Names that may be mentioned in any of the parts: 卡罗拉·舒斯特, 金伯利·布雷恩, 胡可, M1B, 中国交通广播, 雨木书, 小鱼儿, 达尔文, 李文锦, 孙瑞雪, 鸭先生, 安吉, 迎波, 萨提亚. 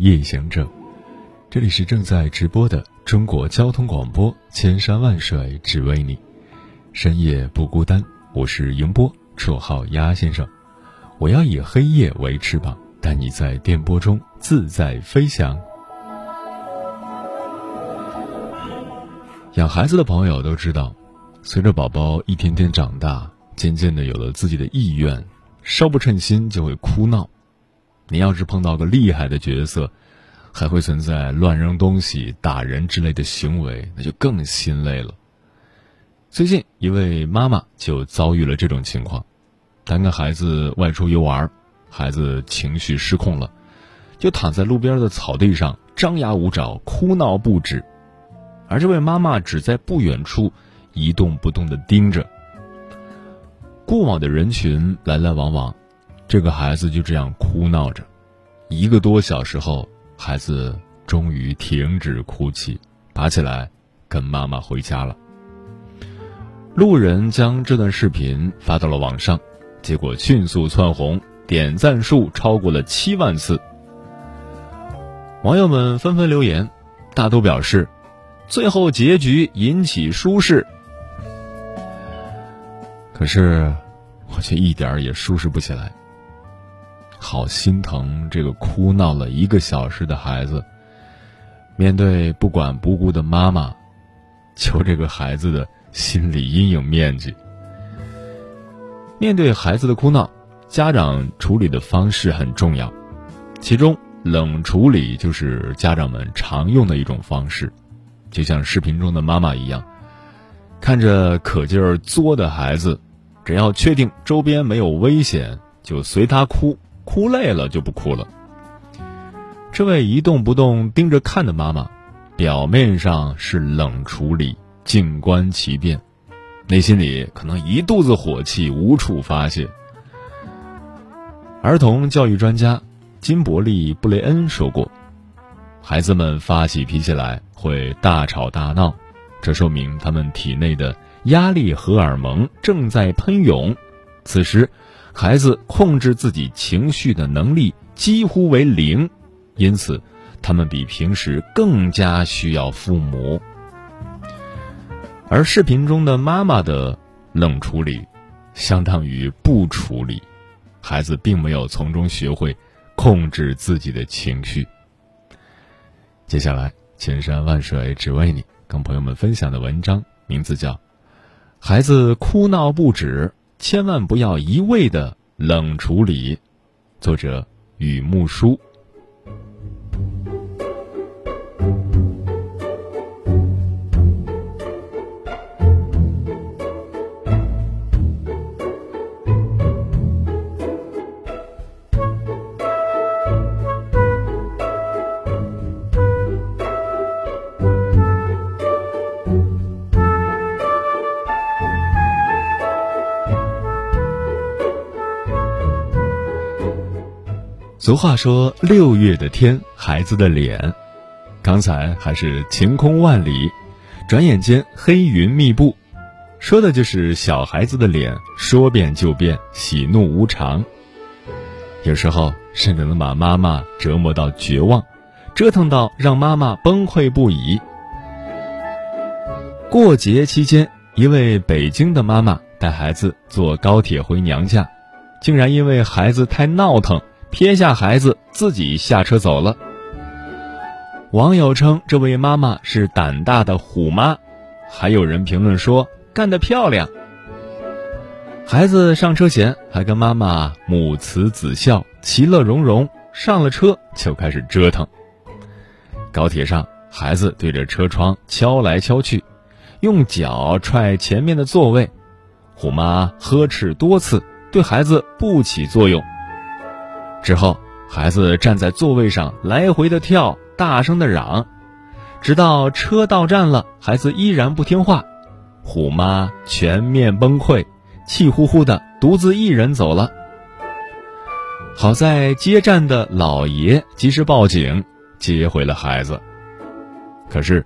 夜行者，这里是正在直播的中国交通广播，千山万水只为你，深夜不孤单。我是迎波，绰号鸭先生。我要以黑夜为翅膀，带你在电波中自在飞翔。养孩子的朋友都知道，随着宝宝一天天长大，渐渐的有了自己的意愿，稍不称心就会哭闹。你要是碰到个厉害的角色，还会存在乱扔东西、打人之类的行为，那就更心累了。最近一位妈妈就遭遇了这种情况，她跟孩子外出游玩，孩子情绪失控了，就躺在路边的草地上张牙舞爪，哭闹不止。而这位妈妈只在不远处一动不动地盯着，过往的人群来来往往，这个孩子就这样哭闹着，一个多小时后，孩子终于停止哭泣，爬起来跟妈妈回家了。路人将这段视频发到了网上，结果迅速窜红，点赞数超过了7万次。网友们纷纷留言，大都表示，最后结局引起舒适。可是，我却一点也舒适不起来。好心疼这个哭闹了一个小时的孩子，面对不管不顾的妈妈，求这个孩子的心理阴影面积。面对孩子的哭闹，家长处理的方式很重要，其中冷处理就是家长们常用的一种方式，就像视频中的妈妈一样，看着可劲儿作的孩子，只要确定周边没有危险，就随他哭，哭累了就不哭了。这位一动不动盯着看的妈妈，表面上是冷处理，静观其变，内心里可能一肚子火气无处发泄。儿童教育专家金伯利·布雷恩说过，孩子们发起脾气来会大吵大闹，这说明他们体内的压力荷尔蒙正在喷涌，此时孩子控制自己情绪的能力几乎为零，因此他们比平时更加需要父母。而视频中的妈妈的冷处理相当于不处理，孩子并没有从中学会控制自己的情绪。接下来千山万水只为你跟朋友们分享的文章名字叫《孩子哭闹不止，千万不要一味的冷处理》，作者雨木书。俗话说六月的天，孩子的脸。刚才还是晴空万里，转眼间黑云密布，说的就是小孩子的脸说变就变，喜怒无常，有时候甚至能把妈妈折磨到绝望，折腾到让妈妈崩溃不已。过节期间，一位北京的妈妈带孩子坐高铁回娘家，竟然因为孩子太闹腾，撇下孩子自己下车走了。网友称这位妈妈是胆大的虎妈，还有人评论说干得漂亮。孩子上车前还跟妈妈母慈子孝，其乐融融，上了车就开始折腾。高铁上，孩子对着车窗敲来敲去，用脚踹前面的座位。虎妈呵斥多次，对孩子不起作用。之后，孩子站在座位上来回的跳，大声的嚷，直到车到站了，孩子依然不听话。虎妈全面崩溃，气呼呼的独自一人走了。好在接站的老爷及时报警，接回了孩子。可是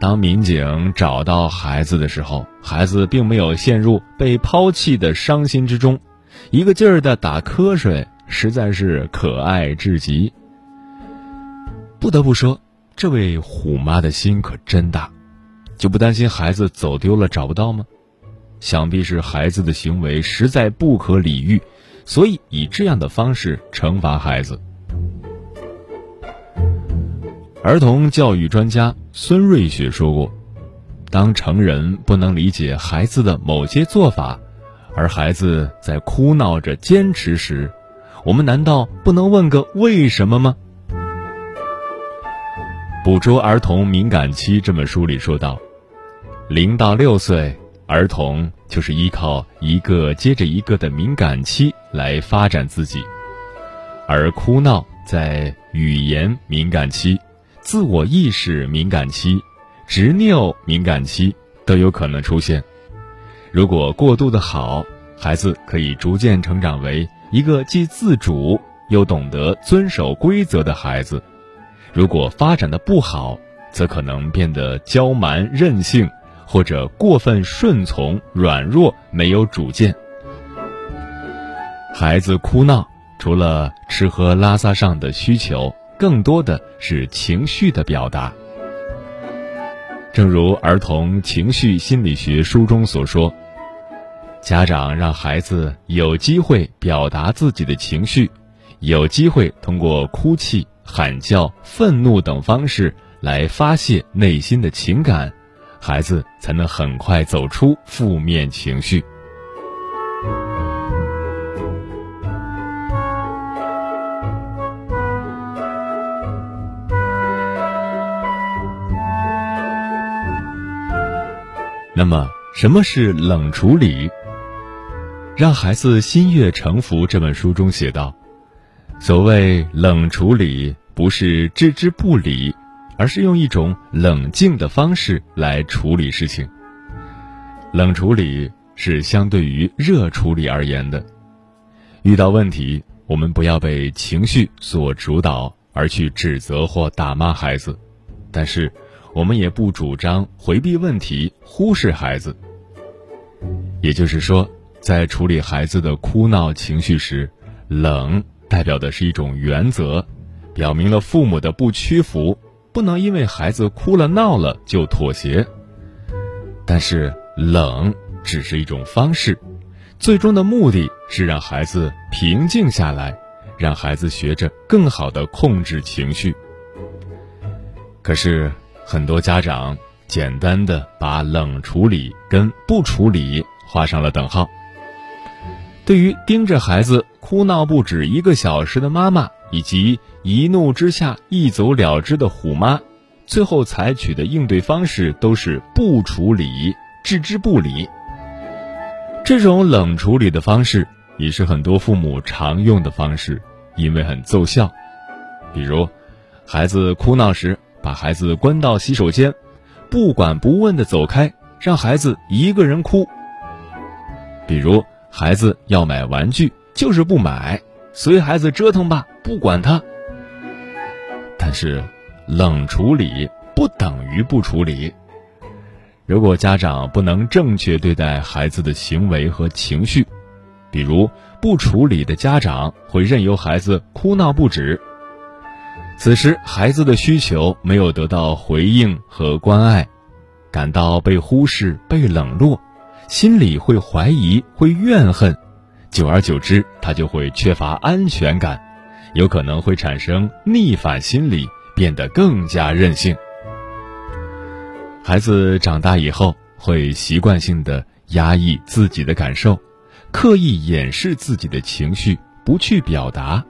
当民警找到孩子的时候，孩子并没有陷入被抛弃的伤心之中，一个劲儿的打瞌睡，实在是可爱至极。不得不说，这位虎妈的心可真大，就不担心孩子走丢了找不到吗？想必是孩子的行为实在不可理喻，所以以这样的方式惩罚孩子。儿童教育专家孙瑞雪说过，当成人不能理解孩子的某些做法，而孩子在哭闹着坚持时，我们难道不能问个为什么吗？捕捉儿童敏感期这本书里说道，0到6岁，儿童就是依靠一个接着一个的敏感期来发展自己，而哭闹在语言敏感期、自我意识敏感期、执拗敏感期都有可能出现。如果过度的好，孩子可以逐渐成长为一个既自主又懂得遵守规则的孩子，如果发展的不好，则可能变得娇蛮任性，或者过分顺从、软弱、没有主见。孩子哭闹，除了吃喝拉撒上的需求，更多的是情绪的表达。正如儿童情绪心理学书中所说，家长让孩子有机会表达自己的情绪，有机会通过哭泣、喊叫、愤怒等方式来发泄内心的情感，孩子才能很快走出负面情绪。那么，什么是冷处理？让孩子心悦诚服这本书中写道，所谓冷处理，不是置之不理，而是用一种冷静的方式来处理事情。冷处理是相对于热处理而言的。遇到问题，我们不要被情绪所主导而去指责或打骂孩子，但是我们也不主张回避问题、忽视孩子。也就是说，在处理孩子的哭闹情绪时，冷代表的是一种原则，表明了父母的不屈服，不能因为孩子哭了闹了就妥协。但是冷只是一种方式，最终的目的是让孩子平静下来，让孩子学着更好地控制情绪。可是很多家长简单地把冷处理跟不处理画上了等号。对于盯着孩子哭闹不止1个小时的妈妈，以及一怒之下一走了之的虎妈，最后采取的应对方式都是不处理、置之不理。这种冷处理的方式也是很多父母常用的方式，因为很奏效。比如孩子哭闹时，把孩子关到洗手间，不管不问地走开，让孩子一个人哭。比如孩子要买玩具，就是不买，随孩子折腾吧，不管他。但是冷处理不等于不处理。如果家长不能正确对待孩子的行为和情绪，比如不处理的家长会任由孩子哭闹不止，此时孩子的需求没有得到回应和关爱，感到被忽视、被冷落，心里会怀疑、会怨恨，久而久之，他就会缺乏安全感，有可能会产生逆反心理，变得更加任性。孩子长大以后，会习惯性的压抑自己的感受，刻意掩饰自己的情绪，不去表达，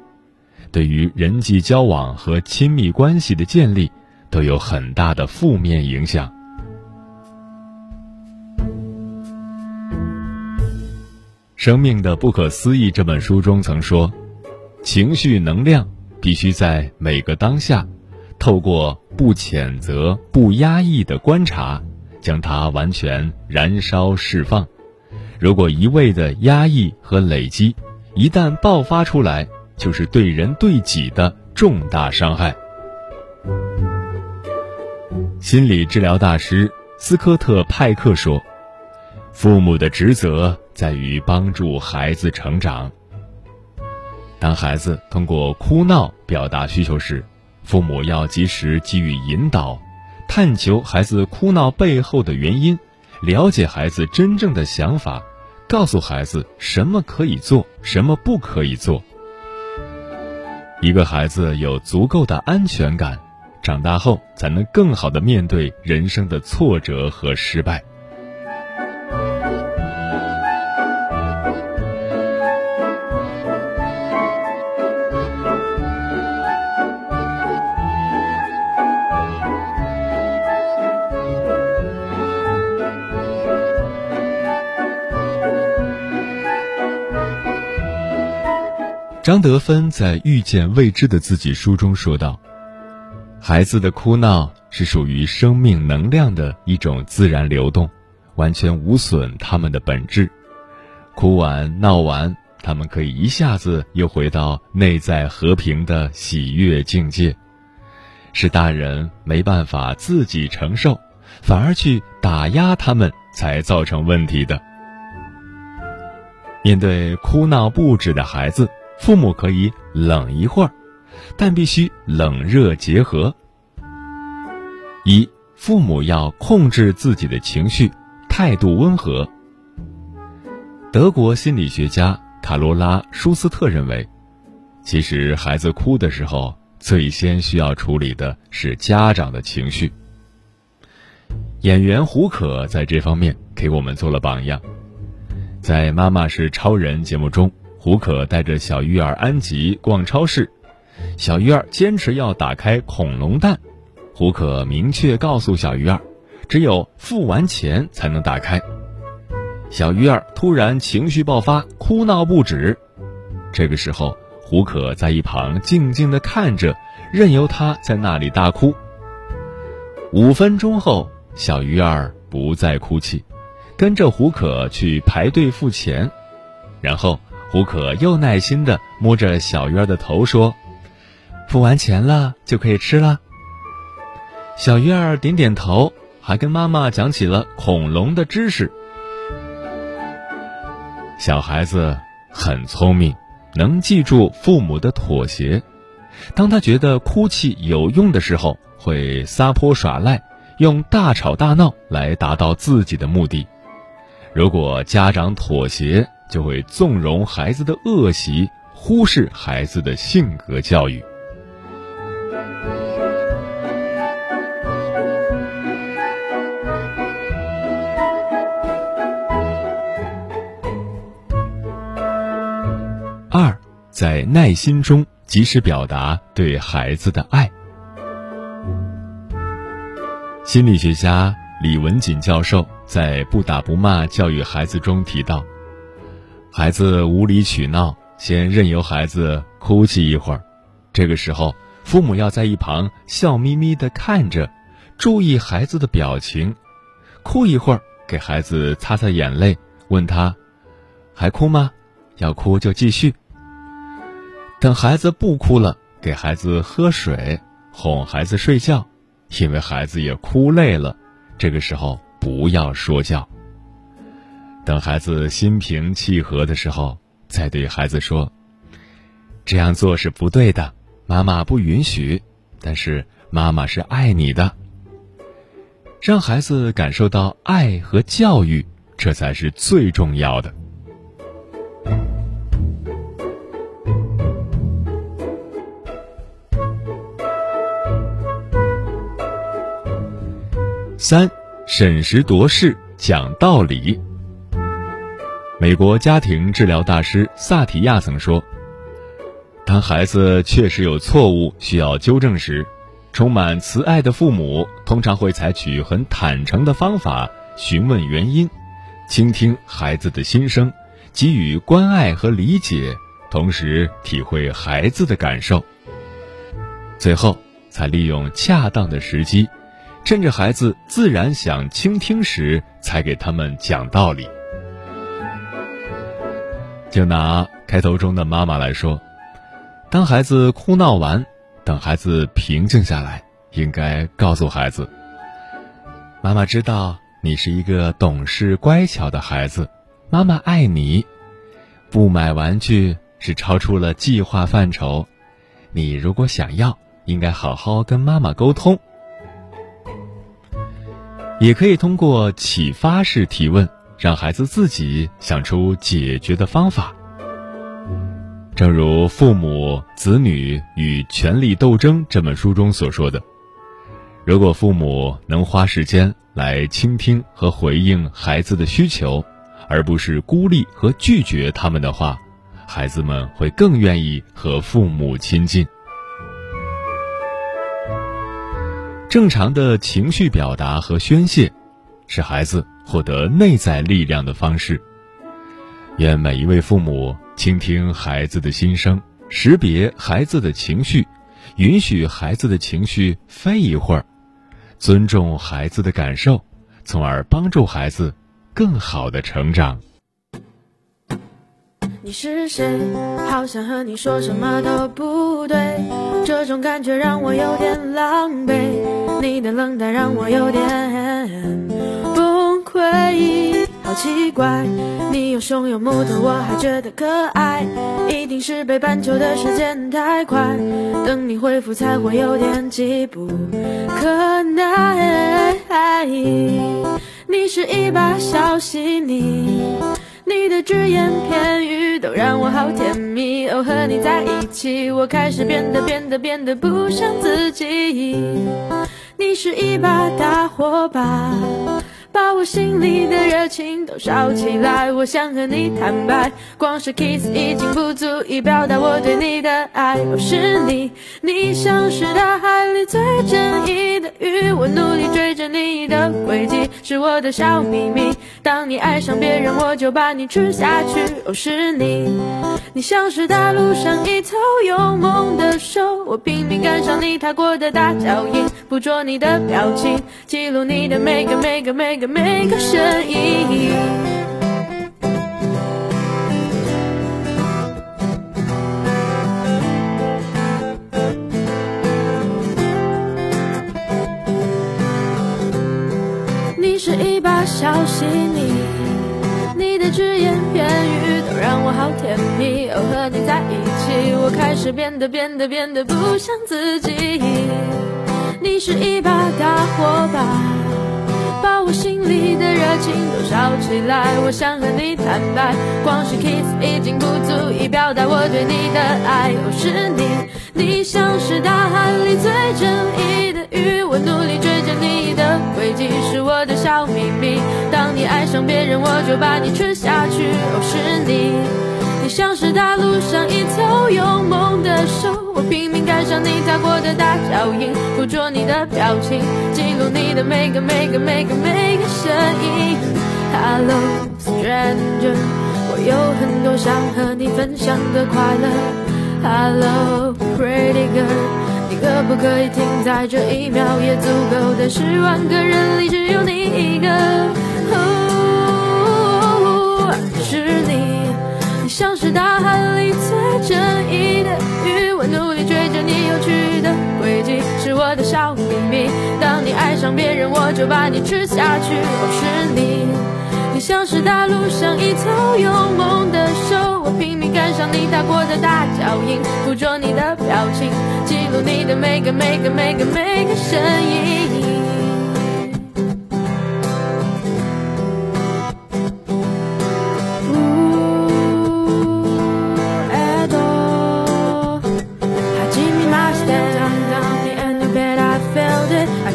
对于人际交往和亲密关系的建立，都有很大的负面影响。生命的不可思议》这本书中曾说，情绪能量必须在每个当下，透过不谴责、不压抑的观察，将它完全燃烧释放。如果一味的压抑和累积，一旦爆发出来，就是对人对己的重大伤害。心理治疗大师斯科特·派克说，父母的职责在于帮助孩子成长。当孩子通过哭闹表达需求时，父母要及时给予引导，探求孩子哭闹背后的原因，了解孩子真正的想法，告诉孩子什么可以做，什么不可以做。一个孩子有足够的安全感，长大后才能更好地面对人生的挫折和失败。张德芬在《遇见未知的自己》书中说道，孩子的哭闹是属于生命能量的一种自然流动，完全无损他们的本质。哭完闹完，他们可以一下子又回到内在和平的喜悦境界，是大人没办法自己承受，反而去打压他们，才造成问题的。面对哭闹不止的孩子，父母可以冷一会儿，但必须冷热结合。一、父母要控制自己的情绪，态度温和。德国心理学家卡罗拉·舒斯特认为，其实孩子哭的时候，最先需要处理的是家长的情绪。演员胡可在这方面给我们做了榜样。在《妈妈是超人》节目中，胡可带着小鱼儿安吉逛超市，小鱼儿坚持要打开恐龙蛋，胡可明确告诉小鱼儿，只有付完钱才能打开。小鱼儿突然情绪爆发，哭闹不止。这个时候，胡可在一旁静静地看着，任由他在那里大哭。5分钟后，小鱼儿不再哭泣，跟着胡可去排队付钱，然后胡可又耐心地摸着小鱼儿的头说，付完钱了就可以吃了。小鱼儿点点头，还跟妈妈讲起了恐龙的知识。小孩子很聪明，能记住父母的妥协。当他觉得哭泣有用的时候，会撒泼耍赖，用大吵大闹来达到自己的目的。如果家长妥协，就会纵容孩子的恶习，忽视孩子的性格教育。二，在耐心中及时表达对孩子的爱。心理学家李文锦教授在《不打不骂教育孩子》中提到，孩子无理取闹，先任由孩子哭泣一会儿。这个时候，父母要在一旁笑眯眯地看着，注意孩子的表情。哭一会儿，给孩子擦擦眼泪，问他：“还哭吗？要哭就继续。”等孩子不哭了，给孩子喝水，哄孩子睡觉，因为孩子也哭累了。这个时候不要说教。等孩子心平气和的时候，再对孩子说，这样做是不对的，妈妈不允许，但是妈妈是爱你的。让孩子感受到爱和教育，这才是最重要的。3. 审时度势，讲道理。美国家庭治疗大师萨提亚曾说，当孩子确实有错误需要纠正时，充满慈爱的父母通常会采取很坦诚的方法，询问原因，倾听孩子的心声，给予关爱和理解，同时体会孩子的感受。最后，才利用恰当的时机，趁着孩子自然想倾听时，才给他们讲道理。就拿开头中的妈妈来说，当孩子哭闹完，等孩子平静下来，应该告诉孩子，妈妈知道你是一个懂事乖巧的孩子，妈妈爱你。不买玩具是超出了计划范畴，你如果想要，应该好好跟妈妈沟通。也可以通过启发式提问，让孩子自己想出解决的方法。正如《父母、子女与权力斗争》这本书中所说的，如果父母能花时间来倾听和回应孩子的需求，而不是孤立和拒绝他们的话，孩子们会更愿意和父母亲近。正常的情绪表达和宣泄是孩子获得内在力量的方式。愿每一位父母倾听孩子的心声，识别孩子的情绪，允许孩子的情绪飞一会儿，尊重孩子的感受，从而帮助孩子更好的成长。你是谁？好想和你说什么都不对，这种感觉让我有点狼狈，你的冷淡让我有点崩溃。好奇怪，你有胸有目的，我还觉得可爱，一定是北半球的时间太快，等你恢复才会有点急不可耐。你是一把小犀利，你的只言片语都让我好甜蜜，哦，和你在一起我开始变得不像自己。你是一把大火把，把我心里的热情都烧起来，我想和你坦白，光是 kiss 已经不足以表达我对你的爱。哦，是你，你像是大海里最正义的鱼，我努力追着你的轨迹，是我的小秘密，当你爱上别人我就把你吃下去。哦，是你，你像是大路上一头勇猛的兽，我拼命赶上你踏过的大脚印，捕捉你的表情，记录你的每个身影。你是一把小犀利，你的只言片语都让我好甜蜜，哦，和你在一起我开始变得不像自己。你是一把大火把，把我心里的热情都烧起来，我想和你坦白，光是 kiss 已经不足以表达我对你的爱。哦，是你，你像是大海里最正义的鱼，我努力追着你的轨迹，是我的小秘密，当你爱上别人我就把你吃下去。哦，是你，你像是大路上一头勇猛的兽，我拼命赶上你踏过的大脚印，捕捉你的表情，记录你的每个身影。 Hello stranger， 我有很多想和你分享的快乐。 Hello pretty girl， 你可不可以停在这一秒也足够的10万个人里只有你一个。哦，是你，你像是大海里最正义的鱼，我努力追着你有趣的轨迹，是我的小秘密，当你爱上别人我就把你吃下去。哦，是你，你像是大路上一头勇猛的兽，我拼命赶上你踏过的大脚印，捕捉你的表情，记录你的每个身影。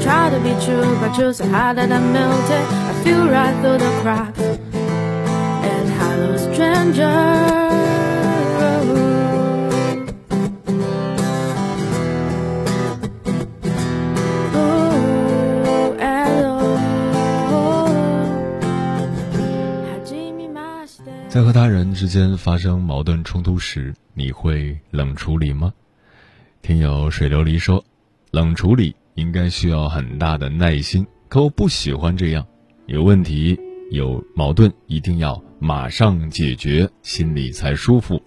Try to be true, but you're so hot that I melted. I feel right through the cracks. And hello, stranger. Oh, hello. 始めました。在和他人之间发生矛盾冲突时，你会冷处理吗？听友水琉璃说，冷处理应该需要很大的耐心，可我不喜欢这样，有问题有矛盾一定要马上解决，心里才舒服。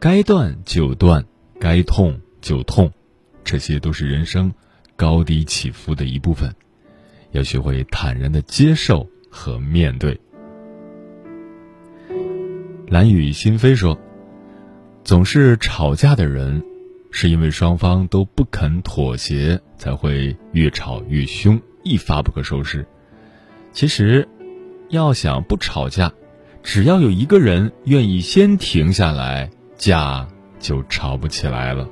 该断就断，该痛就痛，这些都是人生高低起伏的一部分，要学会坦然的接受和面对。蓝雨心扉说，总是吵架的人，是因为双方都不肯妥协，才会越吵越凶，一发不可收拾。其实要想不吵架，只要有一个人愿意先停下来，架就吵不起来了。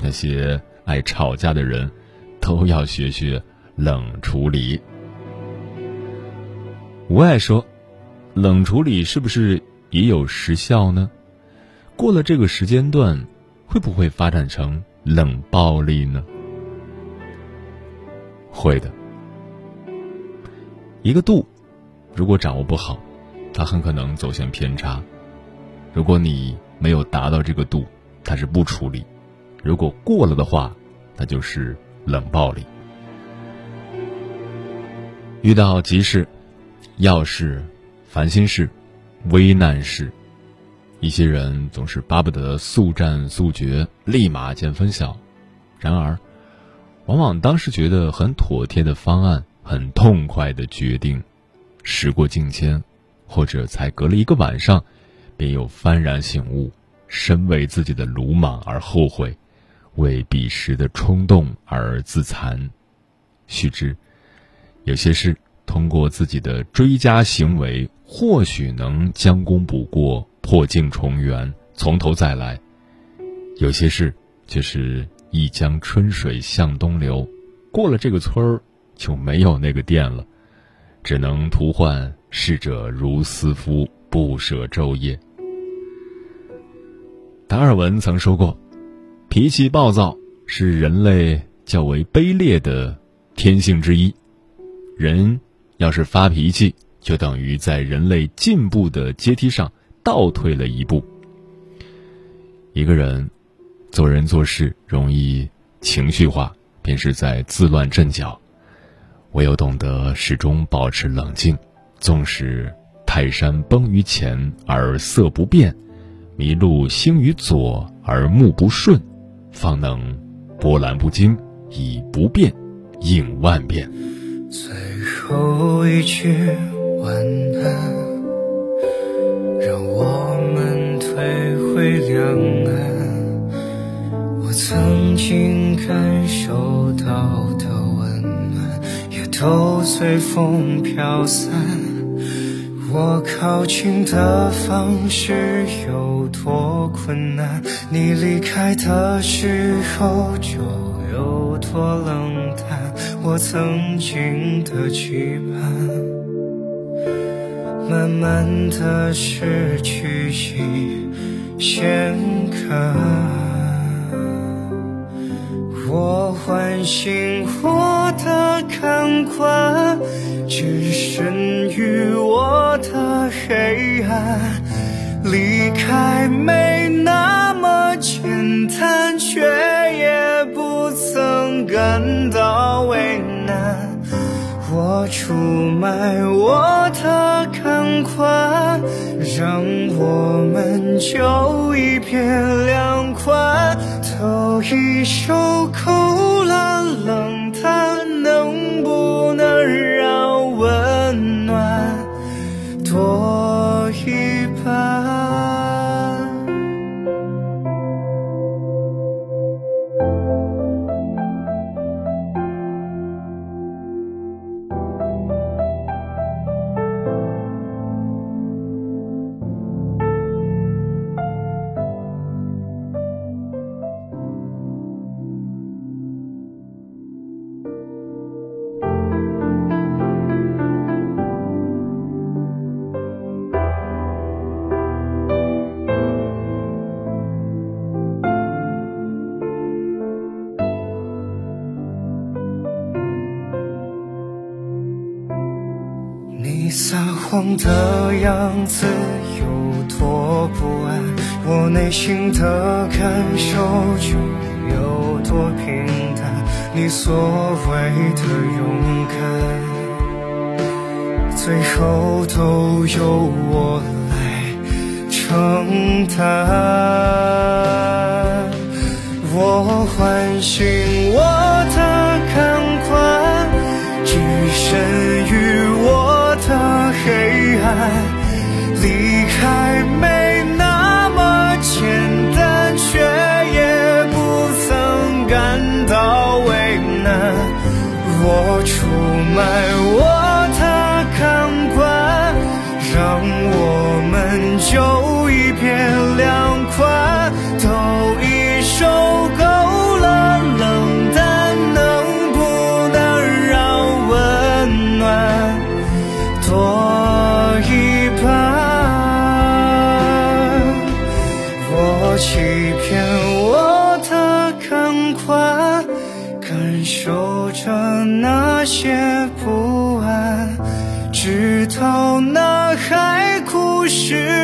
那些爱吵架的人都要学学冷处理。无爱说，冷处理是不是也有时效呢？过了这个时间段，会不会发展成冷暴力呢？会的，一个度如果掌握不好，它很可能走向偏差。如果你没有达到这个度，它是不处理；如果过了的话，它就是冷暴力。遇到急事、要事、烦心事、危难事，一些人总是巴不得速战速决，立马见分晓。然而，往往当时觉得很妥帖的方案、很痛快的决定，时过境迁，或者才隔了一个晚上，便又幡然醒悟，深为自己的鲁莽而后悔，为彼时的冲动而自残。须知，有些事通过自己的追加行为，或许能将功补过，破镜重圆，从头再来；有些事却是一江春水向东流，过了这个村儿就没有那个店了，只能徒唤逝者如斯夫，不舍昼夜。达尔文曾说过，脾气暴躁是人类较为卑劣的天性之一。人要是发脾气，就等于在人类进步的阶梯上倒退了一步。一个人做人做事容易情绪化，便是在自乱阵脚。唯有懂得始终保持冷静，纵使泰山崩于前而色不变，麋鹿兴于左而目不顺，方能波澜不惊，以不变应万变。最后一句晚安，让我们退回两岸。我曾经感受到的温暖，也都随风飘散。我靠近的方式有多困难，你离开的时候就有多冷淡。我曾经的期盼，慢慢的失去一线感。我唤醒我的感官，置身于我的黑暗。离开没那么简单，却也不曾感到为难。我出卖我的感官，让我们就一别两宽。头已受够了冷淡，能不能让温暖多一半？的样子多不安，我内心的感受就有多平淡。你所谓的勇敢，最后都由我来承担。我唤醒我的感官，置身于我的黑暗。 离开没那么简单，却也不曾感到为难。我出卖我的感官，让我们就一别两宽。都已受够了冷淡，能不能让温暖多一半？ 欺骗我的感官，感受着那些不安，直到那海枯石。